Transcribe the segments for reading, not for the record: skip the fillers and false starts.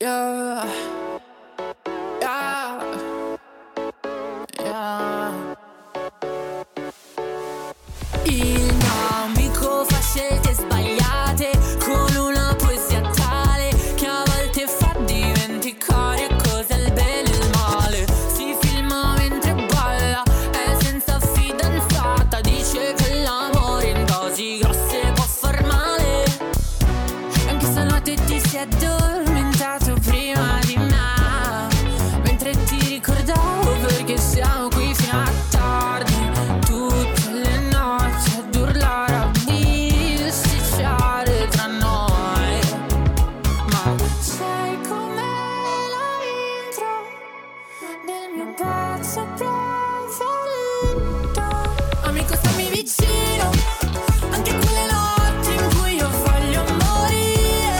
Yeah, yeah, yeah. Il mio amico fa scelte sbagliate con una poesia tale che a volte fa dimenticare cos'è il bene e il male. Si filma mentre balla, è senza fidanzata, dice che l'amore in dosi grosse può far male. Anche se la notte ti si addormenta prima di me, mentre ti ricordavo perché siamo qui fino a tardi, tutte le notti ad urlare, a bisticciare tra noi. Ma sei come la intro del mio pezzo preferito. Amico, stammi vicino anche quelle notti in cui io voglio morire,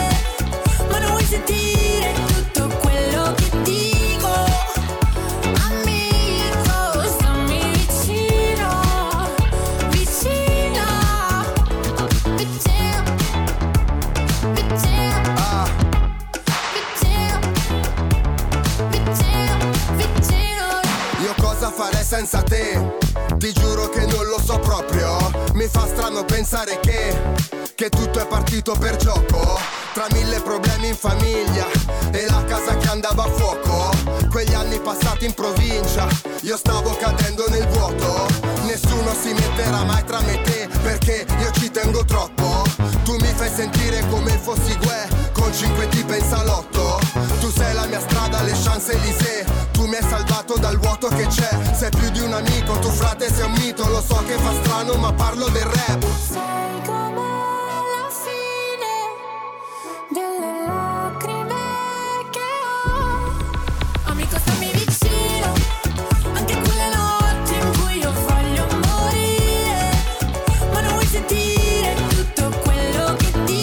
ma non vuoi sentire senza te. Ti giuro che non lo so proprio, mi fa strano pensare che tutto è partito per gioco, tra mille problemi in famiglia e la casa che andava a fuoco, quegli anni passati in provincia, io stavo cadendo nel vuoto. Nessuno si metterà mai tra me e te, perché io ci tengo troppo. Tu mi fai sentire come fossi Guè con 5 tipi in salotto. Tu sei la mia strada, le Champs-Élysées, tu mi hai salvato dal vuoto che c'è. Sei più di un amico, tu frate sei un mito. Lo so che fa strano ma parlo del rap. Sei come la fine delle lacrime che ho. Amico, stammi vicino anche quelle notti in cui io voglio morire, ma non vuoi sentire tutto quello che dico.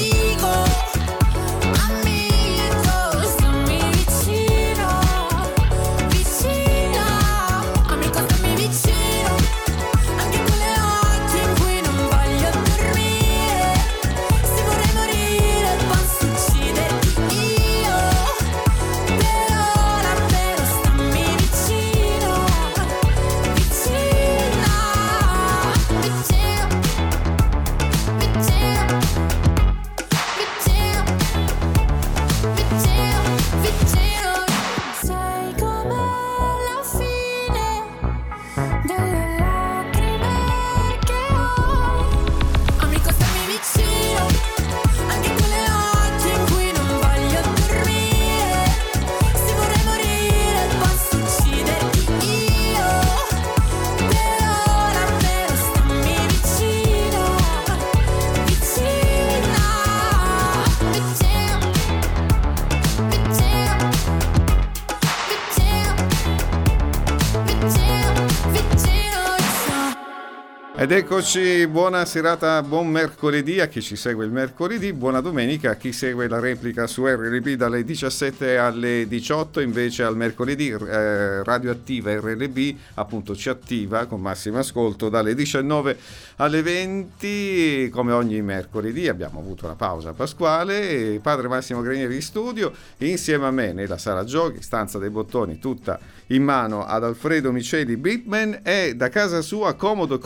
Ed eccoci, buona serata, buon mercoledì a chi ci segue il mercoledì, buona domenica a chi segue la replica su RLB dalle 17 alle 18, invece al mercoledì Radioattiva RLB appunto ci attiva con Massimo Ascolto dalle 19 alle 20, come ogni mercoledì abbiamo avuto la pausa pasquale, e padre Massimo Granieri in studio, insieme a me nella sala giochi, stanza dei bottoni tutta in mano ad Alfredo Miceli Bitman, e da casa sua comodo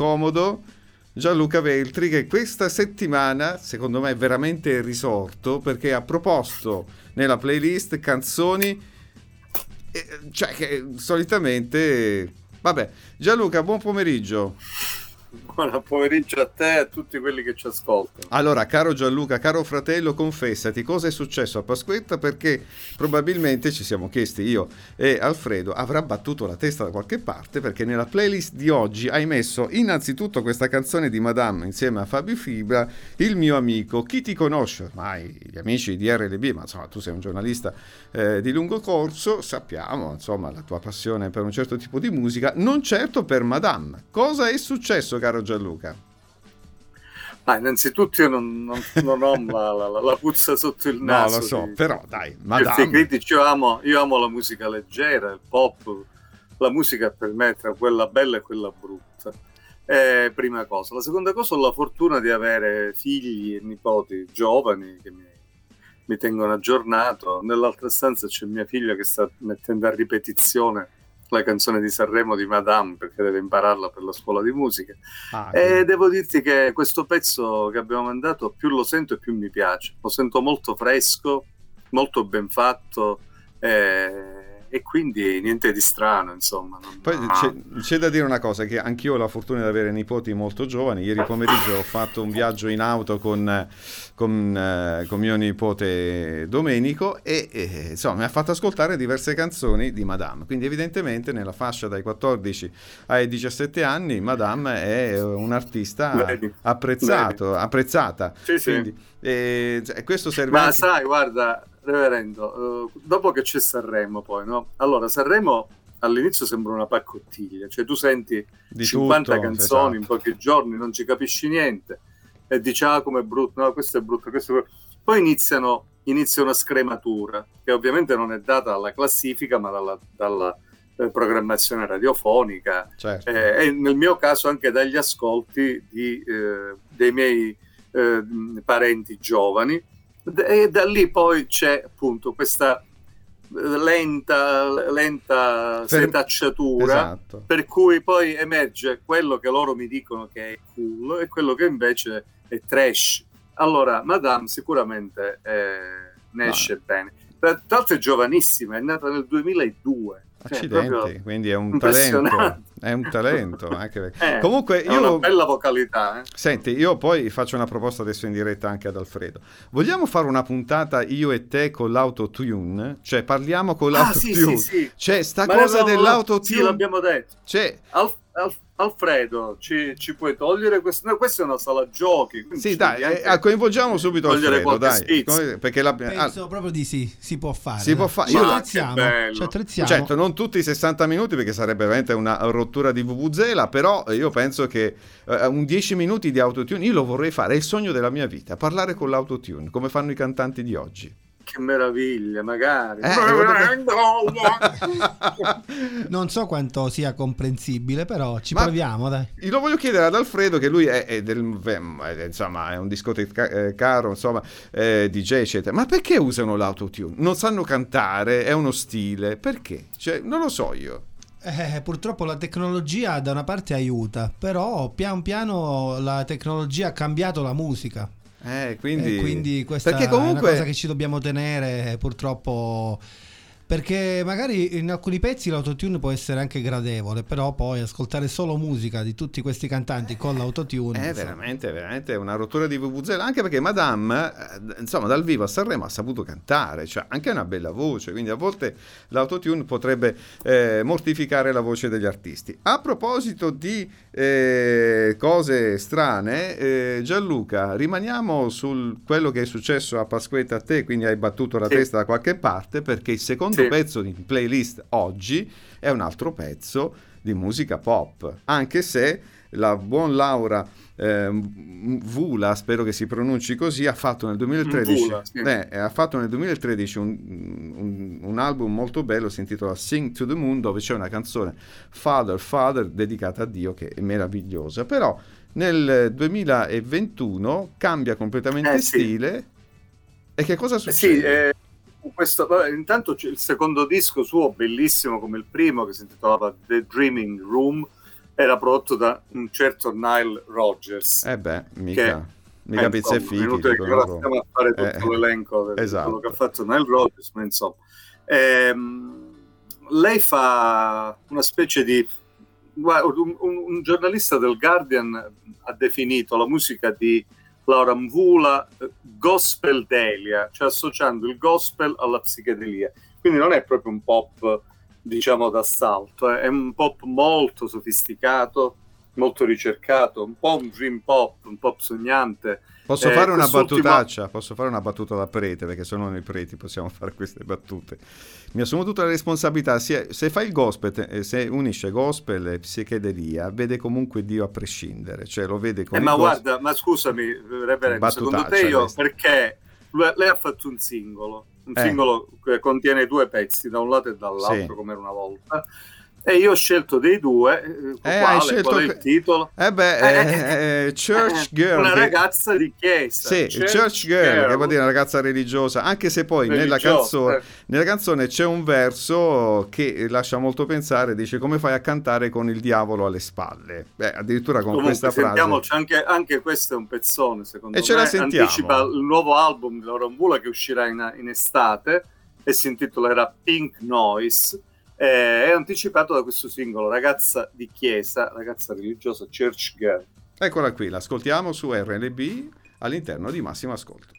Gianluca Veltri, che questa settimana secondo me è veramente risorto perché ha proposto nella playlist canzoni cioè che solitamente vabbè. Gianluca, buon pomeriggio. Buon pomeriggio a te e a tutti quelli che ci ascoltano. Allora, caro Gianluca, caro fratello, confessati, cosa è successo a Pasquetta, perché probabilmente ci siamo chiesti io e Alfredo avrà battuto la testa da qualche parte, perché nella playlist di oggi hai messo innanzitutto questa canzone di Madame insieme a Fabri Fibra, Il mio amico. Chi ti conosce ormai, gli amici di RLB, ma insomma tu sei un giornalista di lungo corso, sappiamo insomma la tua passione per un certo tipo di musica, non certo per Madame. Cosa è successo, caro Gianluca? Ah, innanzitutto io non ho la puzza sotto il naso. No, lo so, però dai, Madame. Critici, io amo la musica leggera, il pop, la musica per me tra quella bella e quella brutta. Prima cosa. La seconda cosa, ho la fortuna di avere figli e nipoti giovani che mi mi tengono aggiornato. Nell'altra stanza c'è mia figlia che sta mettendo a ripetizione la canzone di Sanremo di Madame, perché deve impararla per la scuola di musica. E devo dirti che questo pezzo che abbiamo mandato più lo sento e più mi piace, lo sento molto fresco, molto ben fatto, e quindi niente di strano, insomma. Poi c'è da dire una cosa, che anch'io ho la fortuna di avere nipoti molto giovani. Ieri pomeriggio ho fatto un viaggio in auto con mio nipote Domenico e insomma mi ha fatto ascoltare diverse canzoni di Madame, quindi evidentemente nella fascia dai 14 ai 17 anni Madame è un artista apprezzata. Sì. Quindi, questo serve ma anche... sai, guarda Reverendo, dopo che c'è Sanremo poi, no? Allora, Sanremo all'inizio sembra una paccottiglia, cioè tu senti di 50 tutto, canzoni, esatto, in pochi giorni, non ci capisci niente, e dici, ah, com'è brutto, no, questo è brutto, questo è brutto. Poi inizia una scrematura, che ovviamente non è data dalla classifica, ma dalla programmazione radiofonica, certo, e nel mio caso anche dagli ascolti dei miei parenti giovani. E da lì poi c'è appunto questa lenta setacciatura, esatto, per cui poi emerge quello che loro mi dicono che è cool e quello che invece è trash. Allora Madame sicuramente ne esce bene. Tra l'altro è giovanissima, è nata nel 2002. Accidenti, quindi è un talento anche perché... comunque è una bella vocalità. Senti, io poi faccio una proposta adesso in diretta anche ad Alfredo. Vogliamo fare una puntata io e te con l'autotune? Cioè parliamo con l'autotune. Sì. C'è sta ma cosa dell'autotune. Sì, l'abbiamo detto. C'è Alfredo, ci puoi togliere questo? No, questa è una sala giochi. Sì, dai, coinvolgiamo subito Alfredo, dai, perché penso proprio di sì, si può fare. Si può fare. Ci attrezziamo. Certo, non tutti i 60 minuti perché sarebbe veramente una rottura di vuvuzela, però io penso che un 10 minuti di autotune io lo vorrei fare, è il sogno della mia vita, parlare con l'autotune, come fanno i cantanti di oggi. Che meraviglia, magari non so quanto sia comprensibile, però proviamo, dai. Lo voglio chiedere ad Alfredo, che lui è un discotecaro, insomma, DJ eccetera. Ma perché usano l'autotune? Non sanno cantare, è uno stile, perché? Cioè, non lo so io. Purtroppo la tecnologia da una parte aiuta, però pian piano la tecnologia ha cambiato la musica. Quindi questa comunque... è una cosa che ci dobbiamo tenere, purtroppo, perché magari in alcuni pezzi l'autotune può essere anche gradevole, però poi ascoltare solo musica di tutti questi cantanti con l'autotune è veramente una rottura di vuvuzela, anche perché Madame insomma dal vivo a Sanremo ha saputo cantare, cioè anche una bella voce, quindi a volte l'autotune potrebbe mortificare la voce degli artisti. A proposito di cose strane, Gianluca, rimaniamo su quello che è successo a Pasquetta a te, quindi hai battuto la testa da qualche parte, perché il secondo pezzo di playlist oggi è un altro pezzo di musica pop, anche se la buon Laura Mvula, spero che si pronunci così, ha fatto nel 2013 un album molto bello, si intitola Sing to the Moon, dove c'è una canzone Father dedicata a Dio, che è meravigliosa. Però nel 2021 cambia completamente stile. E che cosa succede? Intanto c'è il secondo disco suo, bellissimo come il primo, che si intitolava The Dreaming Room, era prodotto da un certo Nile Rodgers. Mica pezzettini. Stiamo a fare tutto l'elenco di quello che ha fatto Nile Rodgers, ma insomma. Lei fa una specie di... un giornalista del Guardian ha definito la musica di Laura Mvula gospel delia, cioè associando il gospel alla psichedelia, quindi non è proprio un pop, diciamo, d'assalto, è un pop molto sofisticato, molto ricercato, un po' un dream pop, un pop sognante. Posso fare una battutaccia? Posso fare una battuta da prete, perché solo noi preti possiamo fare queste battute. Mi assumo tutta la responsabilità, se fa il gospel, se unisce gospel e psichedelia, vede comunque Dio a prescindere, cioè lo vede con ma guarda, ma scusami Reverendo, secondo te perché lei ha fatto un singolo che contiene due pezzi da un lato e dall'altro, come era una volta, E io ho scelto dei due, qual è il titolo? Church Girl. Una ragazza di chiesa. Sì, Church Girl, che vuol dire una ragazza religiosa, anche se poi nella canzone c'è un verso che lascia molto pensare, dice: come fai a cantare con il diavolo alle spalle? Beh, addirittura con questa frase. Sentiamoci, anche questo è un pezzone, secondo me. E ce la sentiamo. Anticipa il nuovo album di Laura Mvula che uscirà in estate e si intitolerà Pink Noise. È anticipato da questo singolo, Ragazza di Chiesa, ragazza religiosa, Church Girl. Eccola qui, l'ascoltiamo su RLB all'interno di Massimo Ascolto.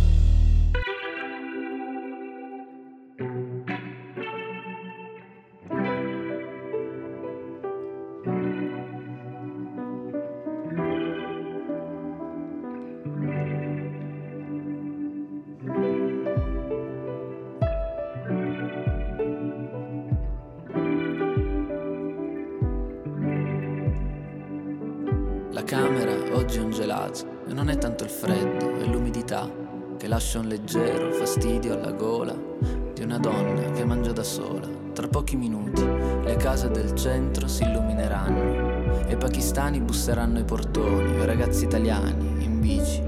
da sola. Tra pochi minuti le case del centro si illumineranno e i pakistani busseranno ai portoni, i ragazzi italiani in bici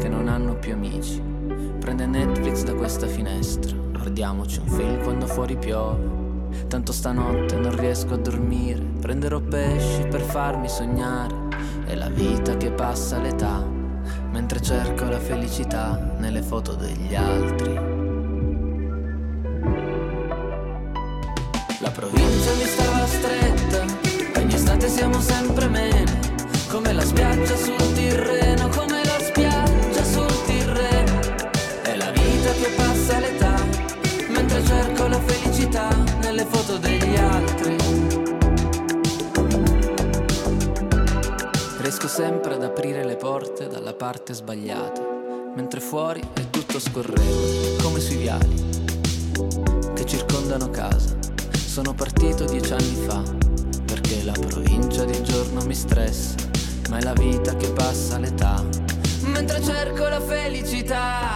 che non hanno più amici. Prende Netflix da questa finestra, guardiamoci un film quando fuori piove. Tanto stanotte non riesco a dormire, prenderò pesci per farmi sognare. È la vita che passa l'età, mentre cerco la felicità nelle foto degli altri. La provincia mi stava stretta, ogni estate siamo sempre meno. Come la spiaggia sul Tirreno, come la spiaggia sul Tirreno. È la vita che passa l'età, mentre cerco la felicità nelle foto degli altri. Riesco sempre ad aprire le porte dalla parte sbagliata, mentre fuori è tutto scorrevole, come sui viali che circondano casa. Sono partito 10 anni fa, perché la provincia di giorno mi stressa, ma è la vita che passa l'età, mentre cerco la felicità.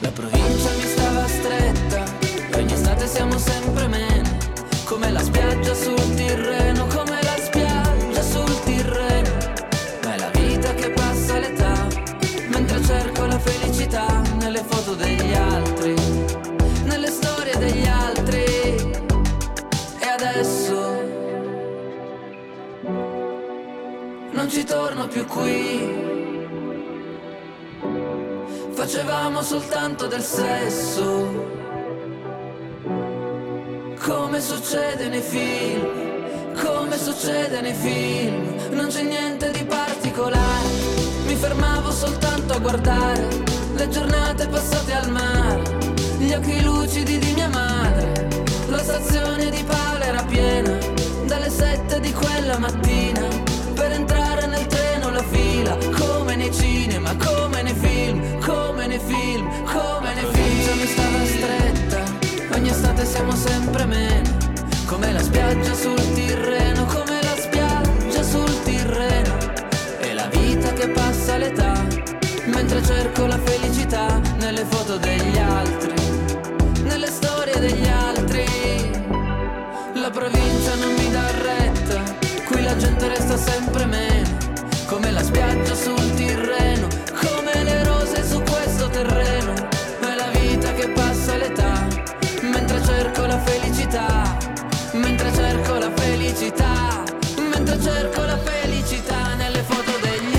La provincia mi stava stretta, e ogni estate siamo sempre meno. Come la spiaggia sul Tirreno, come la spiaggia sul Tirreno. Che passa l'età, mentre cerco la felicità nelle foto degli altri, nelle storie degli altri. E adesso non ci torno più qui. Facevamo soltanto del sesso, come succede nei film. Come succede nei film, non c'è niente di particolare. Mi fermavo soltanto a guardare le giornate passate al mare, gli occhi lucidi di mia madre. La stazione di Paola era piena dalle 7 di quella mattina. Per entrare nel treno la fila, come nei cinema, come nei film, come nei film, come nei film. La mi stava stretta, ogni estate siamo sempre meno. Come la spiaggia sul Tirreno, come la spiaggia sul Tirreno. È la vita che passa l'età, mentre cerco la felicità nelle foto degli altri, nelle storie degli altri. La provincia non mi dà retta, qui la gente resta sempre meno. Come la spiaggia sul Tirreno, come le rose su questo terreno. È la vita che passa l'età, mentre cerco la felicità. Mentre cerco la felicità, mentre cerco la felicità nelle foto degli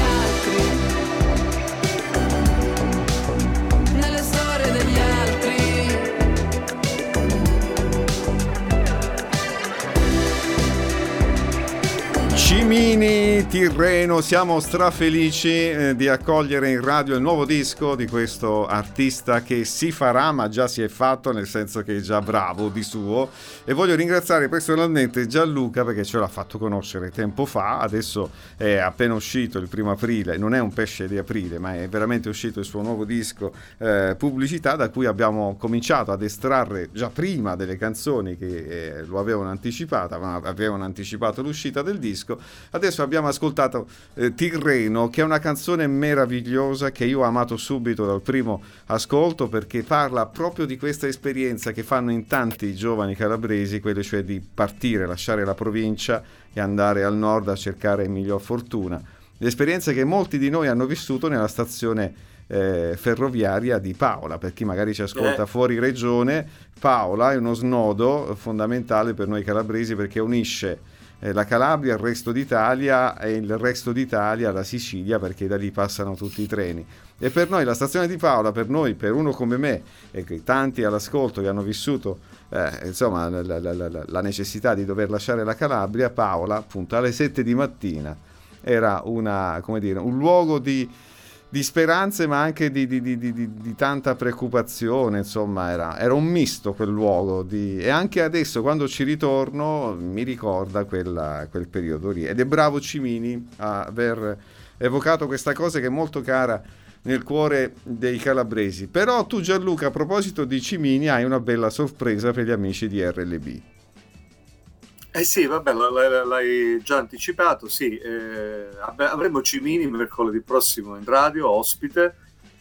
altri, nelle storie degli altri. Cimini, Tirreno, siamo strafelici di accogliere in radio il nuovo disco di questo artista che si farà, ma già si è fatto, nel senso che è già bravo di suo. E voglio ringraziare personalmente Gianluca perché ce l'ha fatto conoscere tempo fa. Adesso è appena uscito il 1 aprile, non è un pesce di aprile, ma è veramente uscito il suo nuovo disco Pubblicità, da cui abbiamo cominciato ad estrarre già prima delle canzoni che lo avevano anticipata, ma avevano anticipato l'uscita del disco. Adesso abbiamo ascoltato Tirreno, che è una canzone meravigliosa che io ho amato subito dal primo ascolto, perché parla proprio di questa esperienza che fanno in tanti giovani calabresi, quello cioè di partire, lasciare la provincia e andare al nord a cercare miglior fortuna. L'esperienza che molti di noi hanno vissuto nella stazione ferroviaria di Paola. Per chi magari ci ascolta fuori regione, Paola è uno snodo fondamentale per noi calabresi, perché unisce la Calabria, il resto d'Italia, e il resto d'Italia la Sicilia, perché da lì passano tutti i treni. E per noi la stazione di Paola, per noi, per uno come me e tanti all'ascolto che hanno vissuto insomma la necessità di dover lasciare la Calabria, Paola appunto alle 7 di mattina era una, come dire, un luogo di speranze, ma anche di tanta preoccupazione. Insomma, era un misto quel luogo e anche adesso quando ci ritorno mi ricorda quel periodo lì. Ed è bravo Cimini a aver evocato questa cosa che è molto cara nel cuore dei calabresi. Però tu, Gianluca, a proposito di Cimini, hai una bella sorpresa per gli amici di RLB. Eh sì, vabbè, l'hai già anticipato, sì. Avremo Cimini mercoledì prossimo in radio, ospite,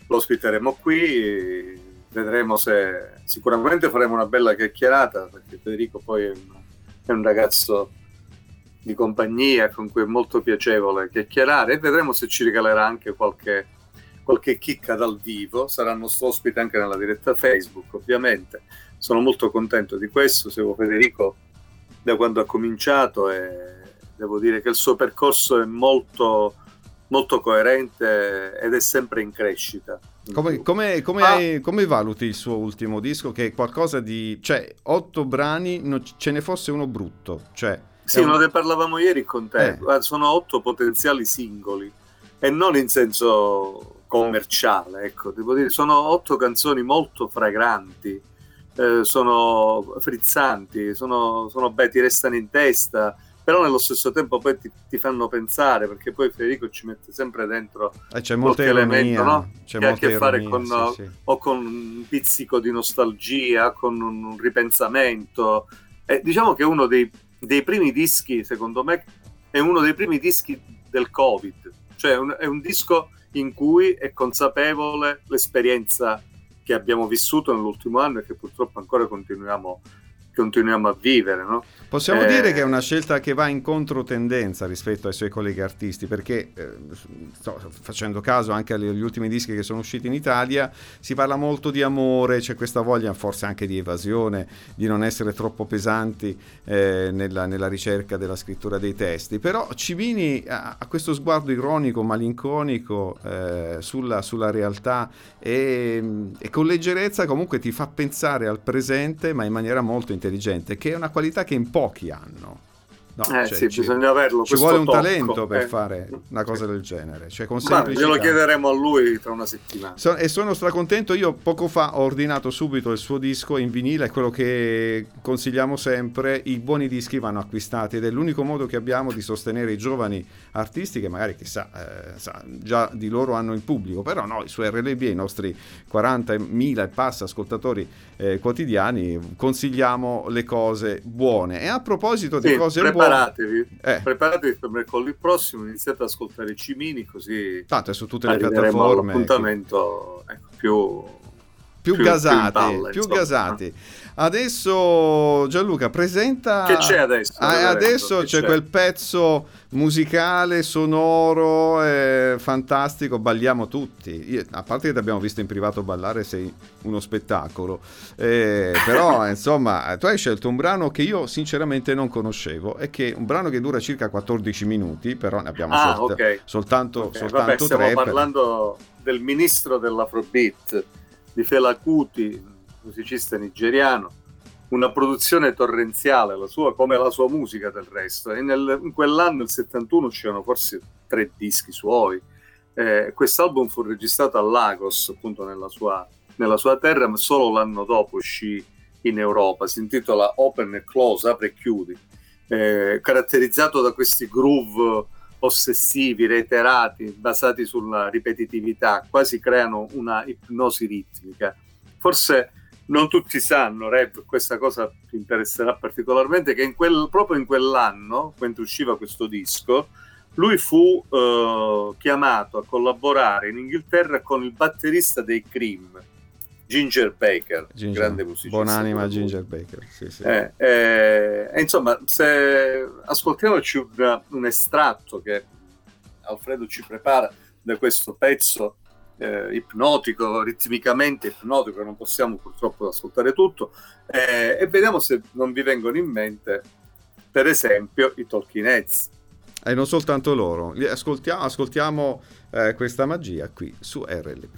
lo ospiteremo qui, vedremo se sicuramente faremo una bella chiacchierata, perché Federico poi è un ragazzo di compagnia con cui è molto piacevole chiacchierare, e vedremo se ci regalerà anche qualche chicca dal vivo. Sarà nostro ospite anche nella diretta Facebook, ovviamente. Sono molto contento di questo, seguo Federico da quando ha cominciato e devo dire che il suo percorso è molto, molto coerente ed è sempre in crescita. Come valuti il suo ultimo disco, che è qualcosa di, cioè, 8 brani, non ce ne fosse uno brutto, cioè, sì, ne parlavamo ieri con te. Sono 8 potenziali singoli e non in senso commerciale, ecco, devo dire. Sono 8 canzoni molto fragranti, sono frizzanti, sono beh, ti restano in testa, però nello stesso tempo poi ti fanno pensare, perché poi Federico ci mette sempre dentro qualche elemento, no? Che ha a che fare con o con un pizzico di nostalgia, con un ripensamento. Diciamo che è uno dei primi dischi, secondo me, è uno dei primi dischi del Covid, cioè è un disco in cui è consapevole l'esperienza che abbiamo vissuto nell'ultimo anno e che purtroppo ancora continuiamo a vivere, no? Possiamo dire che è una scelta che va in controtendenza rispetto ai suoi colleghi artisti, perché facendo caso anche agli ultimi dischi che sono usciti in Italia, si parla molto di amore, c'è questa voglia forse anche di evasione, di non essere troppo pesanti nella ricerca della scrittura dei testi, però Cimini ha questo sguardo ironico, malinconico sulla realtà e con leggerezza comunque ti fa pensare al presente, ma in maniera molto intelligente, che è una qualità che in pochi hanno. Bisogna averlo. Ci vuole un talento per fare una cosa del genere. Cioè, con semplicità. Glielo chiederemo a lui tra una settimana. E sono stracontento. Io poco fa ho ordinato subito il suo disco in vinile, è quello che consigliamo sempre. I buoni dischi vanno acquistati ed è l'unico modo che abbiamo di sostenere i giovani artisti che magari, chissà, già di loro hanno il pubblico, però noi su RLB, i nostri 40.000 e passa ascoltatori quotidiani, consigliamo le cose buone. E a proposito di cose buone, preparatevi per mercoledì prossimo, iniziate ad ascoltare Cimini, così tanto è su tutte le piattaforme, appuntamento più gasati, palla, più gasati. Adesso Gianluca presenta che c'è adesso. Adesso c'è quel pezzo musicale, sonoro, fantastico, balliamo tutti. Io, a parte che ti abbiamo visto in privato ballare, sei uno spettacolo. Però insomma, tu hai scelto un brano che io sinceramente non conoscevo, e che un brano che dura circa 14 minuti, però ne abbiamo soltanto 3. Stiamo parlando del ministro dell'Afrobeat, di Fela Kuti, musicista nigeriano, una produzione torrenziale, la sua come la sua musica del resto. E in quell'anno, nel 71, c'erano forse 3 dischi suoi. Quest'album fu registrato a Lagos, appunto nella sua terra, ma solo l'anno dopo uscì in Europa. Si intitola Open and Close, apri e chiudi, caratterizzato da questi groove ossessivi, reiterati, basati sulla ripetitività, quasi creano una ipnosi ritmica. Forse non tutti sanno, Reb, questa cosa ti interesserà particolarmente, che proprio in quell'anno, quando usciva questo disco, lui fu chiamato a collaborare in Inghilterra con il batterista dei Cream, Ginger Baker, grande musicista. Buonanima Ginger Baker, sì. Insomma, se ascoltiamoci un estratto che Alfredo ci prepara da questo pezzo ipnotico, ritmicamente ipnotico, non possiamo purtroppo ascoltare tutto, e vediamo se non vi vengono in mente, per esempio, i Talking Heads. E non soltanto loro, ascoltiamo questa magia qui su RLB.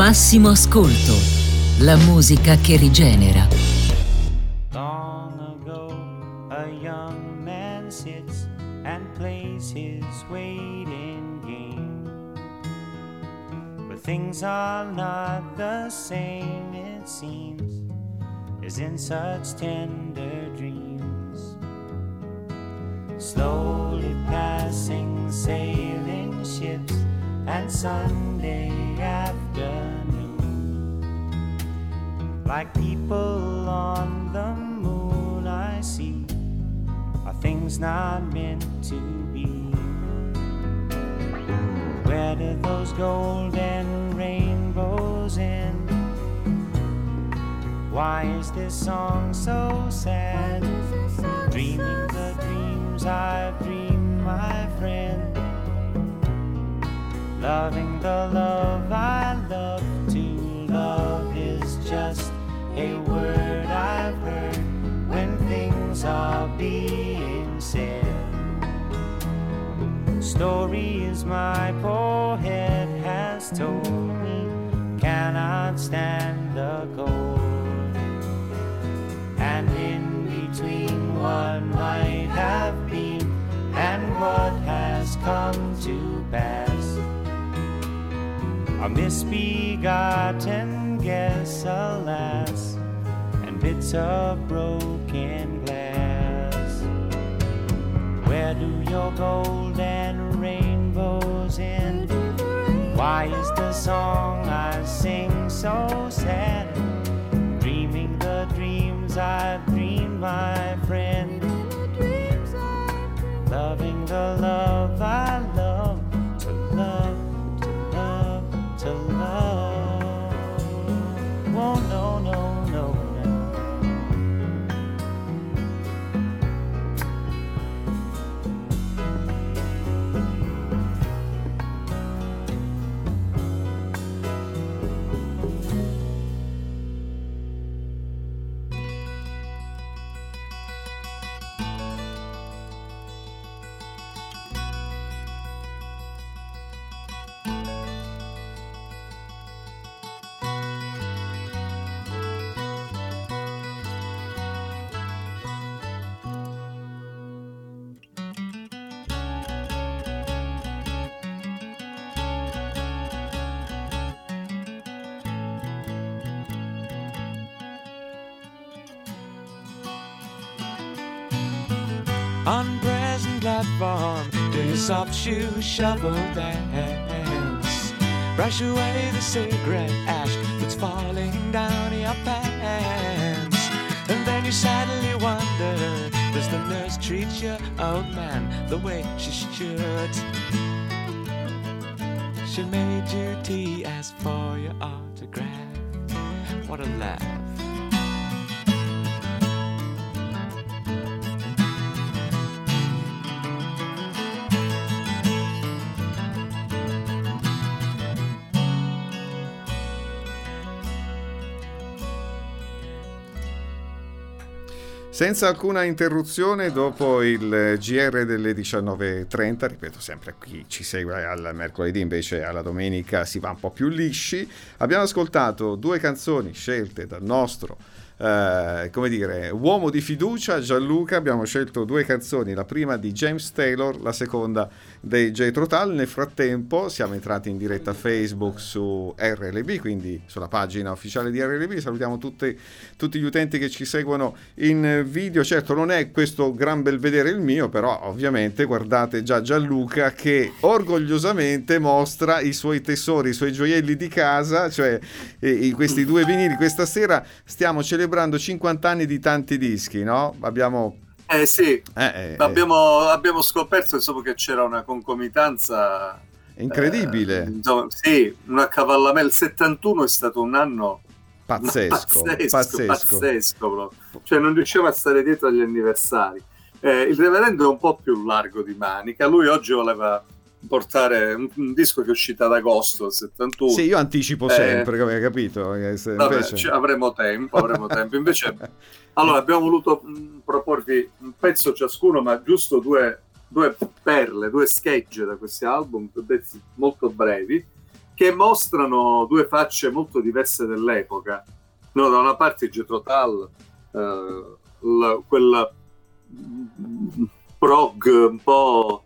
Massimo Ascolto, la musica che rigenera. Long ago, a young man sits and plays his waiting game. But things are not the same, it seems, as in such tender dreams. Slowly passing sailing ships and Sunday afternoon, like people on the moon, I see are things not meant to be. Where did those golden rainbows end? Why is this song so sad? Dreaming the dreams I've dreamed, my friend, loving the love I love. To love is just a word I've heard when things are being said. Stories my poor head has told me cannot stand the cold, and in between what might have been and what has come to pass, a misbegotten guess, alas, and bits of broken glass. Where do your golden rainbows end? Why is the song I sing so sad? Dreaming the dreams I've dreamed, my friend, loving the love I love. To love, to love, to love. Oh no, no, no, unpresent platform, do your soft shoe shovel dance, brush away the cigarette ash that's falling down your pants, and then you sadly wonder, does the nurse treat your old man the way she should? She made you tea, asked for your autograph, what a laugh. Senza alcuna interruzione, dopo il GR delle 19.30, ripeto, sempre chi ci segue al mercoledì, invece alla domenica si va un po' più lisci. Abbiamo ascoltato due canzoni scelte dal nostro uomo di fiducia Gianluca. Abbiamo scelto due canzoni, la prima di James Taylor, la seconda dei Jethro Tull. Nel frattempo siamo entrati in diretta Facebook su RLB, quindi sulla pagina ufficiale di RLB. Salutiamo tutti gli utenti che ci seguono in video. Certo non è questo gran bel vedere il mio, però ovviamente guardate già Gianluca che orgogliosamente mostra i suoi tesori, i suoi gioielli di casa, cioè in questi due vinili. Questa sera stiamo celebrando 50 anni di tanti dischi, no? Abbiamo scoperto insomma che c'era una concomitanza incredibile, un accavallamento. Il 71 è stato un anno pazzesco. Cioè non riusciamo a stare dietro agli anniversari. Il reverendo è un po' più largo di manica, lui oggi voleva portare un disco che è uscito ad agosto del 71. Sì, io anticipo sempre, come hai capito? Invece... avremo tempo. Invece, allora abbiamo voluto proporvi un pezzo ciascuno, ma giusto due perle, due schegge da questi album, molto brevi, che mostrano due facce molto diverse dell'epoca. No, da una parte Jethro Tull, quel prog un po'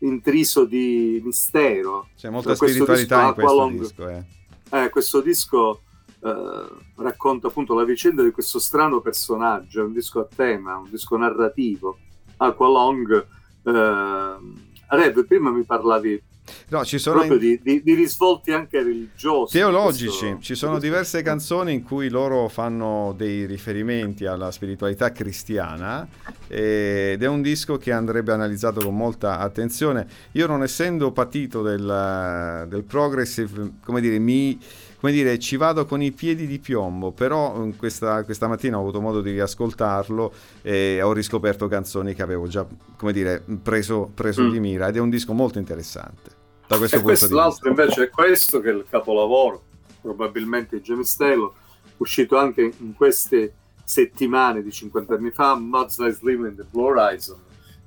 intriso di mistero. C'è molta spiritualità in questo disco. Questo disco racconta appunto la vicenda di questo strano personaggio, è un disco a tema, un disco narrativo. Aqualung, Reb, prima mi parlavi no, ci sono proprio di risvolti anche religiosi, teologici, questo... ci sono diverse canzoni in cui loro fanno dei riferimenti alla spiritualità cristiana, ed è un disco che andrebbe analizzato con molta attenzione. Io, non essendo patito del progressive, come dire, ci vado con i piedi di piombo, però questa mattina ho avuto modo di riascoltarlo e ho riscoperto canzoni che avevo già, preso di mira, ed è un disco molto interessante da questo punto di vista. L'altro invece è questo, che è il capolavoro, probabilmente James Taylor, uscito anche in queste settimane di 50 anni fa, Muds Like Sleeping in the Blue Horizon,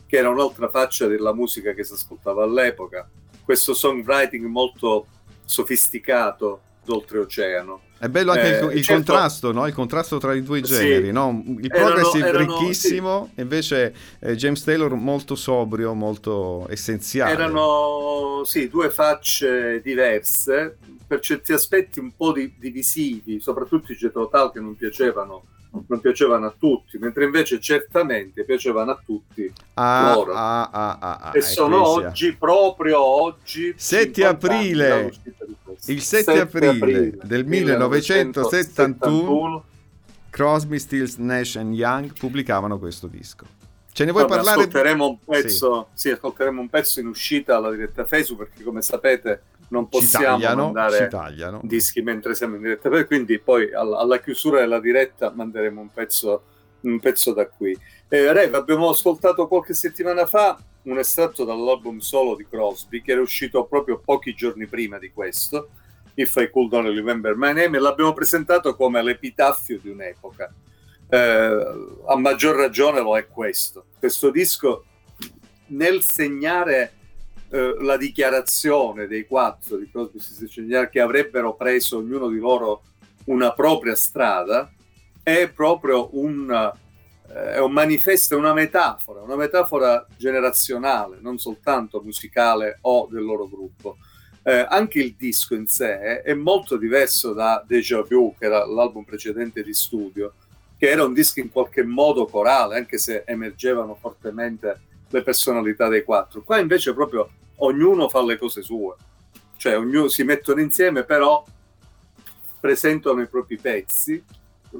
che era un'altra faccia della musica che si ascoltava all'epoca, questo songwriting molto sofisticato d'oltreoceano. È bello anche il contrasto, no? Il contrasto tra i due generi, sì, no? Il progressive ricchissimo, sì. Invece James Taylor molto sobrio, molto essenziale. Erano due facce diverse, per certi aspetti un po' divisivi, soprattutto i Jethro Tull, che non piacevano a tutti, mentre invece certamente piacevano a tutti loro. E sono oggi 7 aprile, il 7 aprile del 1971 Crosby, Stills, Nash and Young pubblicavano questo disco. Ce ne vuoi parlare? Ascolteremo un pezzo, ascolteremo un pezzo in uscita alla diretta Facebook, perché come sapete non possiamo mandare dischi mentre siamo in diretta, quindi poi alla chiusura della diretta manderemo un pezzo da qui. Rev, abbiamo ascoltato qualche settimana fa un estratto dall'album solo di Crosby, che era uscito proprio pochi giorni prima di questo, If I Could Only Remember My Name, e l'abbiamo presentato come l'epitaffio di un'epoca. A maggior ragione lo è questo disco, nel segnare la dichiarazione dei quattro di Crosby, Stills e Young, che avrebbero preso ognuno di loro una propria strada, è proprio un manifesto, una metafora generazionale, non soltanto musicale o del loro gruppo. Anche il disco in sé è molto diverso da Déjà Vu, che era l'album precedente di studio, che era un disco in qualche modo corale, anche se emergevano fortemente le personalità dei quattro. Qua invece proprio ognuno fa le cose sue, cioè ognuno si mettono insieme, però presentano i propri pezzi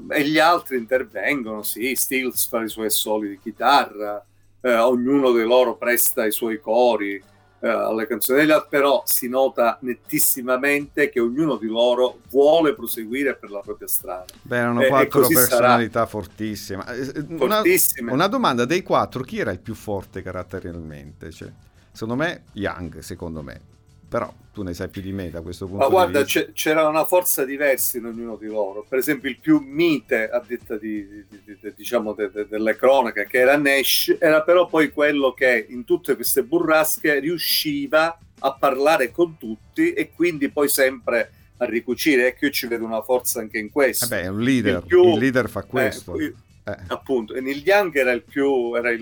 e gli altri intervengono. Stills fa i suoi soli di chitarra, ognuno dei loro presta i suoi cori alle canzoni, però si nota nettissimamente che ognuno di loro vuole proseguire per la propria strada. Beh, erano quattro personalità fortissime. Una domanda: dei quattro chi era il più forte caratterialmente? Cioè, secondo me Young, però tu ne sai più di me da questo punto di vista. Ma guarda, c'era una forza diversa in ognuno di loro. Per esempio il più mite, a detta delle cronache, che era Nash, era però poi quello che in tutte queste burrasche riusciva a parlare con tutti e quindi poi sempre a ricucire. Ecco, io ci vedo una forza anche in questo. Vabbè, è un leader, il leader fa questo. Appunto, e Neil Young era il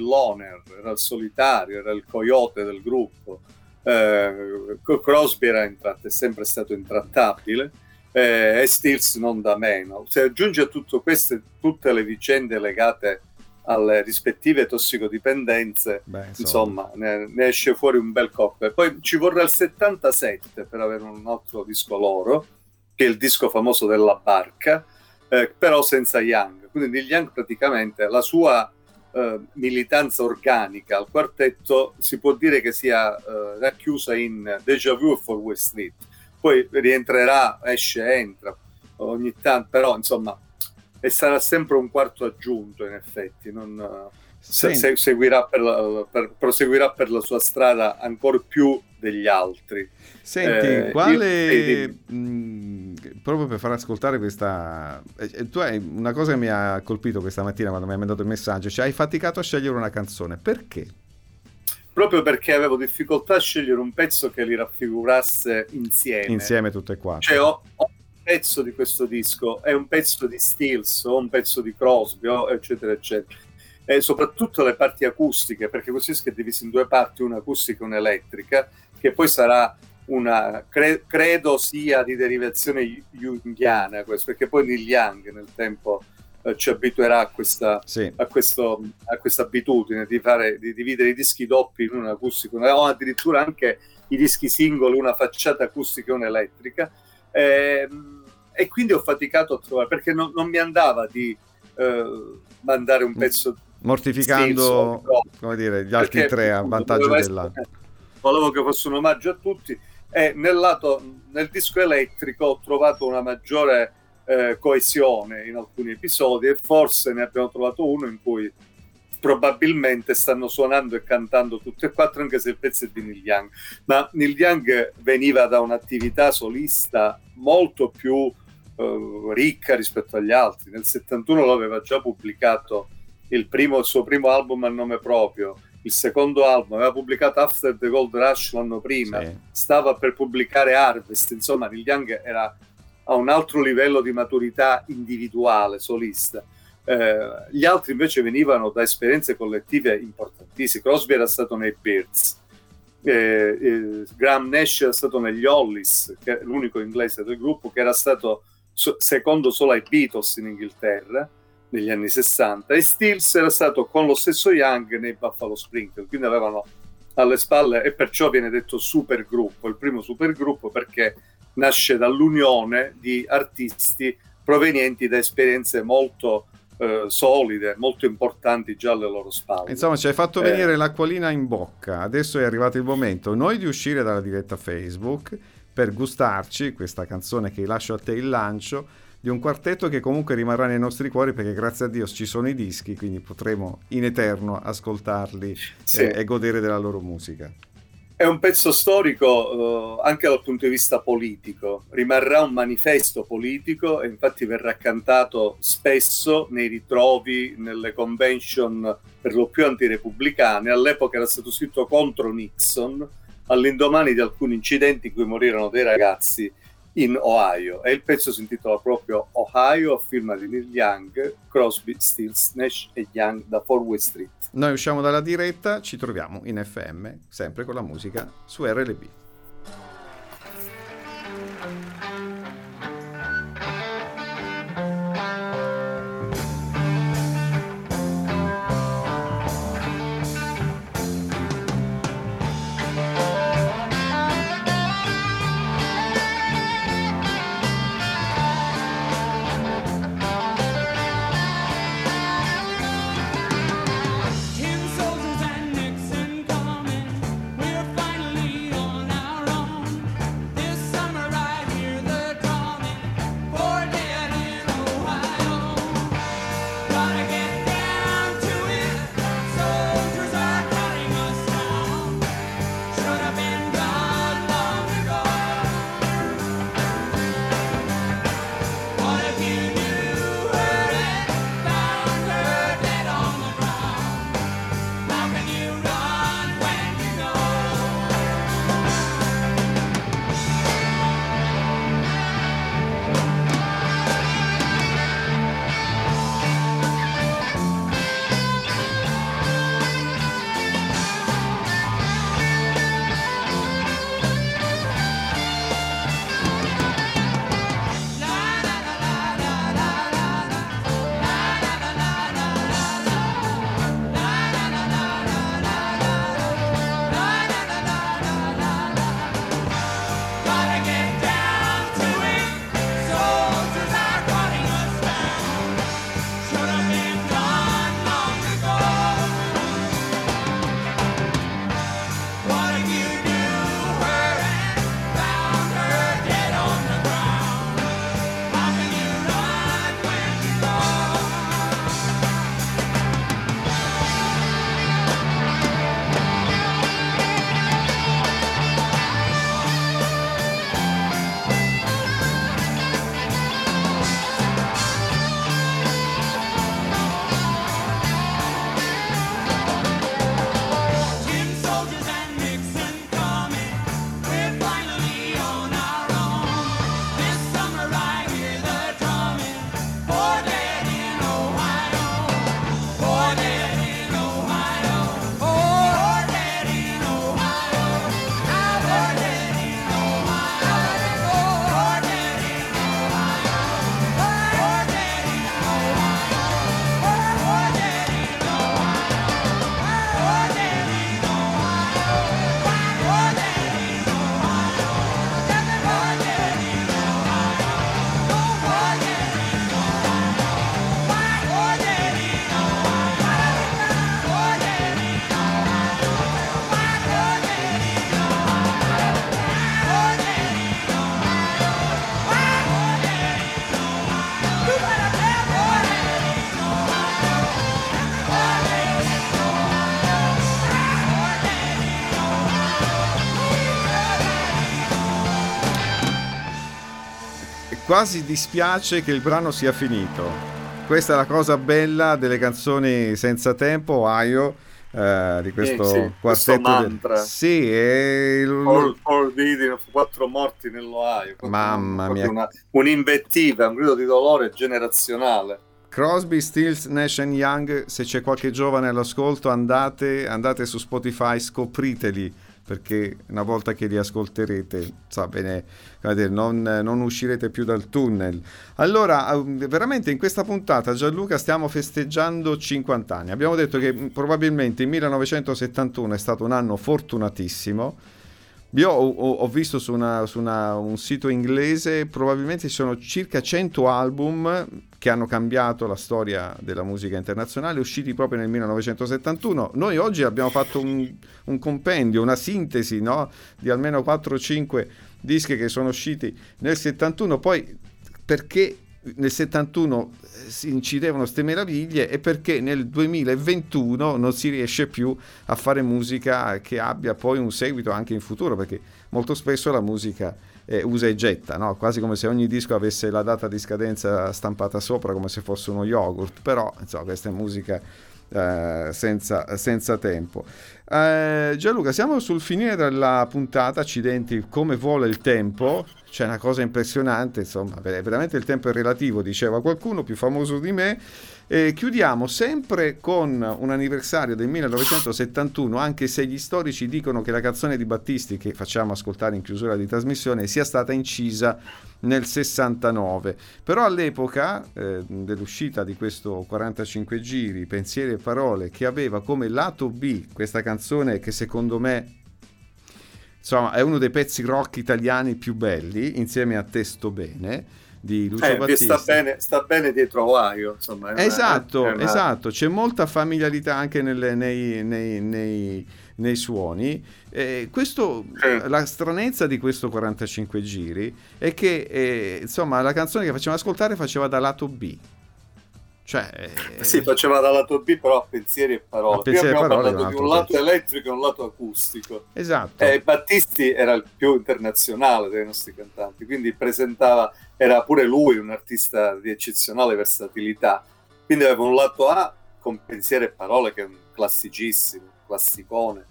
loner, era il solitario, era il coyote del gruppo. Crosby è sempre stato intrattabile, e Stills non da meno. Se aggiunge a tutto questo tutte le vicende legate alle rispettive tossicodipendenze, ne esce fuori un bel corpo. E poi ci vorrà il 77 per avere un altro disco loro, che è il disco famoso della barca, però senza Young. Quindi Young praticamente la sua militanza organica al quartetto si può dire che sia racchiusa in Déjà Vu e 4 Way Street. Poi rientrerà, esce, entra ogni tanto, però insomma, e sarà sempre un quarto aggiunto, in effetti proseguirà per la sua strada ancora più degli altri. Senti, proprio per far ascoltare questa, tu hai una cosa che mi ha colpito questa mattina quando mi hai mandato il messaggio, cioè hai faticato a scegliere una canzone, perché? proprio perché avevo difficoltà a scegliere un pezzo che li raffigurasse insieme tutte e quattro. Cioè ho un pezzo di questo disco, è un pezzo di Stills, o un pezzo di Crosby, eccetera eccetera, e soprattutto le parti acustiche, perché questo disco è diviso in due parti, una acustica e un'elettrica, che poi sarà una credo sia di derivazione junghiana, perché poi Neil Young nel tempo ci abituerà a questa abitudine di dividere i dischi doppi in una acustica, o addirittura anche i dischi singoli, una facciata acustica e un'elettrica, e quindi ho faticato a trovare, perché non mi andava di mandare un pezzo mortificando gli altri tre a vantaggio dell'altro. Volevo che fosse un omaggio a tutti, e nel disco elettrico ho trovato una maggiore coesione in alcuni episodi, e forse ne abbiamo trovato uno in cui probabilmente stanno suonando e cantando tutte e quattro, anche se il pezzo è di Neil Young. Ma Neil Young veniva da un'attività solista molto più ricca rispetto agli altri. Nel 71 lo aveva già pubblicato il suo primo album a nome proprio, il secondo album, aveva pubblicato After the Gold Rush l'anno prima, sì. Stava per pubblicare Harvest, insomma Neil Young era a un altro livello di maturità individuale, solista. Gli altri invece venivano da esperienze collettive importantissime. Crosby era stato nei Byrds, Graham Nash era stato negli Hollies, che è l'unico inglese del gruppo, che era stato secondo solo ai Beatles in Inghilterra negli anni 60, e Stills era stato con lo stesso Young nei Buffalo Springfield, quindi avevano alle spalle, e perciò viene detto supergruppo, il primo supergruppo, perché nasce dall'unione di artisti provenienti da esperienze molto solide, molto importanti già alle loro spalle. Insomma, ci hai fatto venire l'acquolina in bocca. Adesso è arrivato il momento noi di uscire dalla diretta Facebook per gustarci questa canzone che lascio a te il lancio, di un quartetto che comunque rimarrà nei nostri cuori, perché grazie a Dio ci sono i dischi, quindi potremo in eterno ascoltarli, sì, e godere della loro musica. È un pezzo storico anche dal punto di vista politico, rimarrà un manifesto politico, e infatti verrà cantato spesso nei ritrovi, nelle convention per lo più antirepubblicane. All'epoca era stato scritto contro Nixon, all'indomani di alcuni incidenti in cui morirono dei ragazzi in Ohio, e il pezzo si intitola proprio Ohio, a firma di Neil Young, Crosby, Stills, Nash e Young, da 4 Way Street. Noi usciamo dalla diretta, ci troviamo in FM, sempre con la musica su RLB. Soldiers and Nixon coming, we're finally on our Quasi dispiace che il brano sia finito. Questa è la cosa bella delle canzoni senza tempo, Ohio, di questo quartetto. Questo mantra. Sì, e il 4 morti nell'Ohio. Mamma mia. Un'invettiva, un grido di dolore generazionale. Crosby, Stills, Nash and Young, se c'è qualche giovane all'ascolto, andate su Spotify, scopriteli, perché una volta che li ascolterete, sa bene, non uscirete più dal tunnel. Allora, veramente in questa puntata, Gianluca, stiamo festeggiando 50 anni. Abbiamo detto che probabilmente il 1971 è stato un anno fortunatissimo. Io ho visto su un sito inglese, probabilmente ci sono circa 100 album che hanno cambiato la storia della musica internazionale, usciti proprio nel 1971. Noi oggi abbiamo fatto un compendio, una sintesi, no? Di almeno 4-5 dischi che sono usciti nel 71, poi perché nel 71 si incidevano ste meraviglie e perché nel 2021 non si riesce più a fare musica che abbia poi un seguito anche in futuro, perché molto spesso la musica usa e getta, no? Quasi come se ogni disco avesse la data di scadenza stampata sopra, come se fosse uno yogurt. Però insomma, questa è musica senza tempo. Gianluca, siamo sul finire della puntata, accidenti, come vola il tempo. C'è una cosa impressionante, insomma, veramente il tempo è relativo, diceva qualcuno più famoso di me. Chiudiamo sempre con un anniversario del 1971, anche se gli storici dicono che la canzone di Battisti, che facciamo ascoltare in chiusura di trasmissione, sia stata incisa nel 69. Però all'epoca dell'uscita di questo 45 giri, Pensieri e parole, che aveva come lato B questa canzone che secondo me, insomma, è uno dei pezzi rock italiani più belli, insieme a Testo Bene di Lucio Battisti. Sta bene dietro Ohio, insomma. Esatto, c'è molta familiarità anche nei suoni. La stranezza di questo 45 giri è che insomma la canzone che facevamo ascoltare faceva da lato B. Faceva da lato B, però a pensieri e parole. Abbiamo parlato di un lato elettrico e un lato acustico. Esatto. Battisti era il più internazionale dei nostri cantanti, quindi era pure lui un artista di eccezionale versatilità. Quindi aveva un lato A con pensieri e parole, che è un classicissimo, classicone,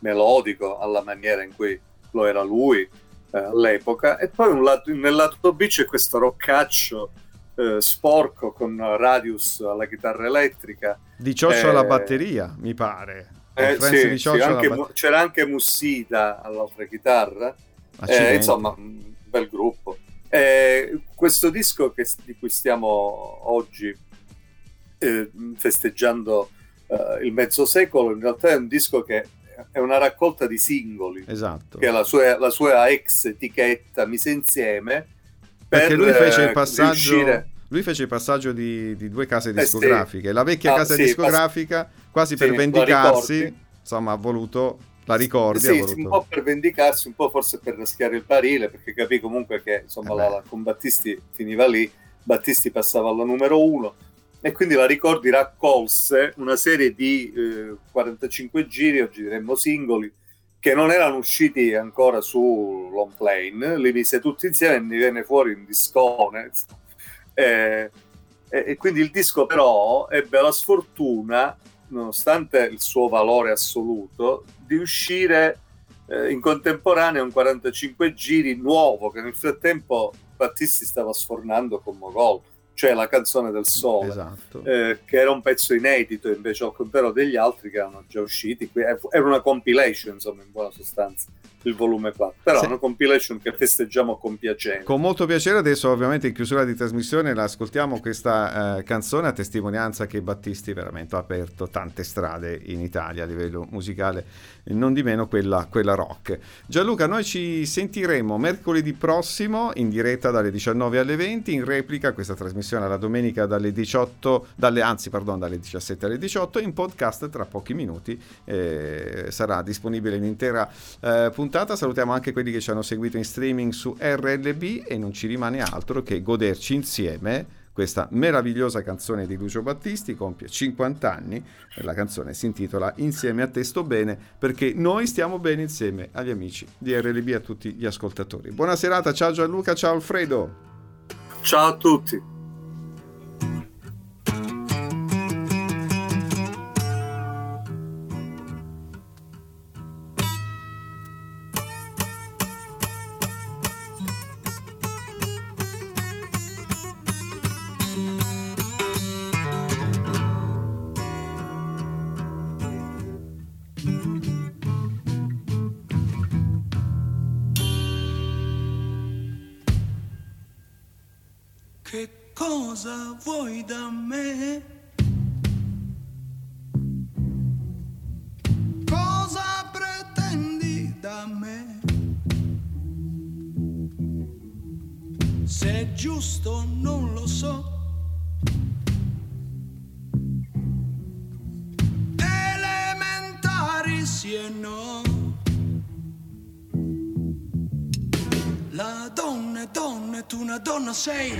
melodico, alla maniera in cui lo era lui all'epoca. E poi nel lato B c'è questo roccaccio sporco con Radius alla chitarra elettrica, di Cioccio alla batteria, mi pare. C'era anche Mussida all'altra chitarra. Insomma, un bel gruppo. Questo disco di cui stiamo oggi festeggiando il mezzo secolo, in realtà è un disco che è una raccolta di singoli. Esatto. Che è la sua ex etichetta Mise Insieme. Perché lui fece il passaggio di due case discografiche. Sì. La vecchia casa discografica, quasi per vendicarsi, insomma, ha voluto la ricordi. Un po' per vendicarsi, un po' forse per raschiare il barile, perché capì comunque che insomma con Battisti finiva lì, Battisti passava alla numero 1, e quindi la ricordi raccolse una serie di 45 giri, oggi diremmo singoli, che non erano usciti ancora su long plane, li mise tutti insieme e mi venne fuori un discone. E quindi il disco però ebbe la sfortuna, nonostante il suo valore assoluto, di uscire in contemporanea un 45 giri nuovo, che nel frattempo Battisti stava sfornando con Mogol, cioè La canzone del sole. Esatto. Che era un pezzo inedito invece al contrario degli altri che erano già usciti. Era una compilation, insomma, in buona sostanza, il volume 4. Però una compilation che festeggiamo con piacere. Con molto piacere. Adesso ovviamente in chiusura di trasmissione ascoltiamo questa canzone, a testimonianza che Battisti veramente ha aperto tante strade in Italia a livello musicale, non di meno quella rock. Gianluca, noi ci sentiremo mercoledì prossimo in diretta dalle 19 alle 20, in replica questa trasmissione alla domenica dalle 17 alle 18, in podcast tra pochi minuti sarà disponibile l'intera puntata. Salutiamo anche quelli che ci hanno seguito in streaming su RLB e non ci rimane altro che goderci insieme questa meravigliosa canzone di Lucio Battisti. Compie 50 anni, la canzone si intitola Insieme a te sto bene, perché noi stiamo bene insieme agli amici di RLB e a tutti gli ascoltatori. Buona serata, ciao Gianluca, ciao Alfredo. Ciao a tutti. Cosa vuoi da me? Cosa pretendi da me? Se è giusto non lo so. Elementari sì e no. La donna è donna e tu una donna sei.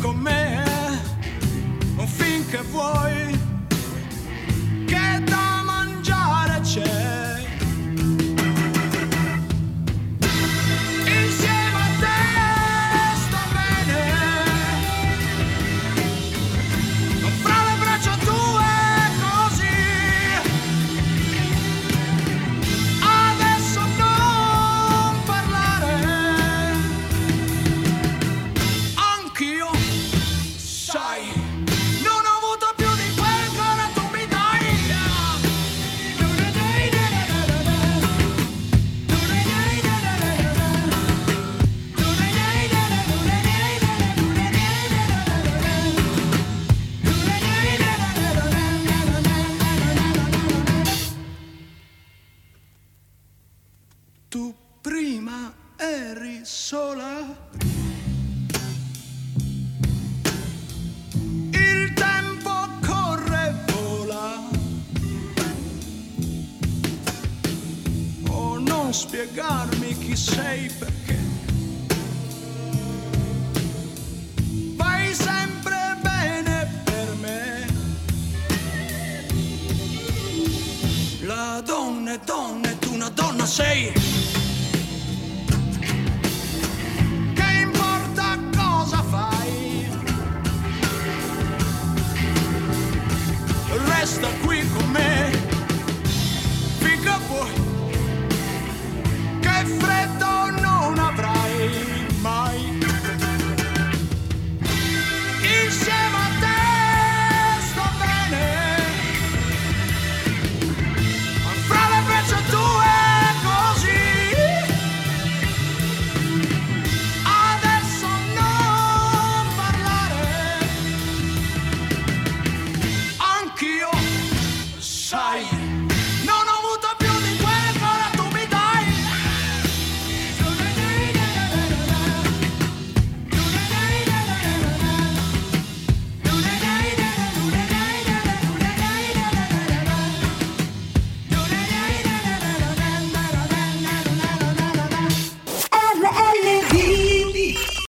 Con me finché vuoi, che da mangiare c'è. Insieme a te sto bene, non fra le braccia tue così. Adesso non parlare, anch'io. Spiegarmi chi sei per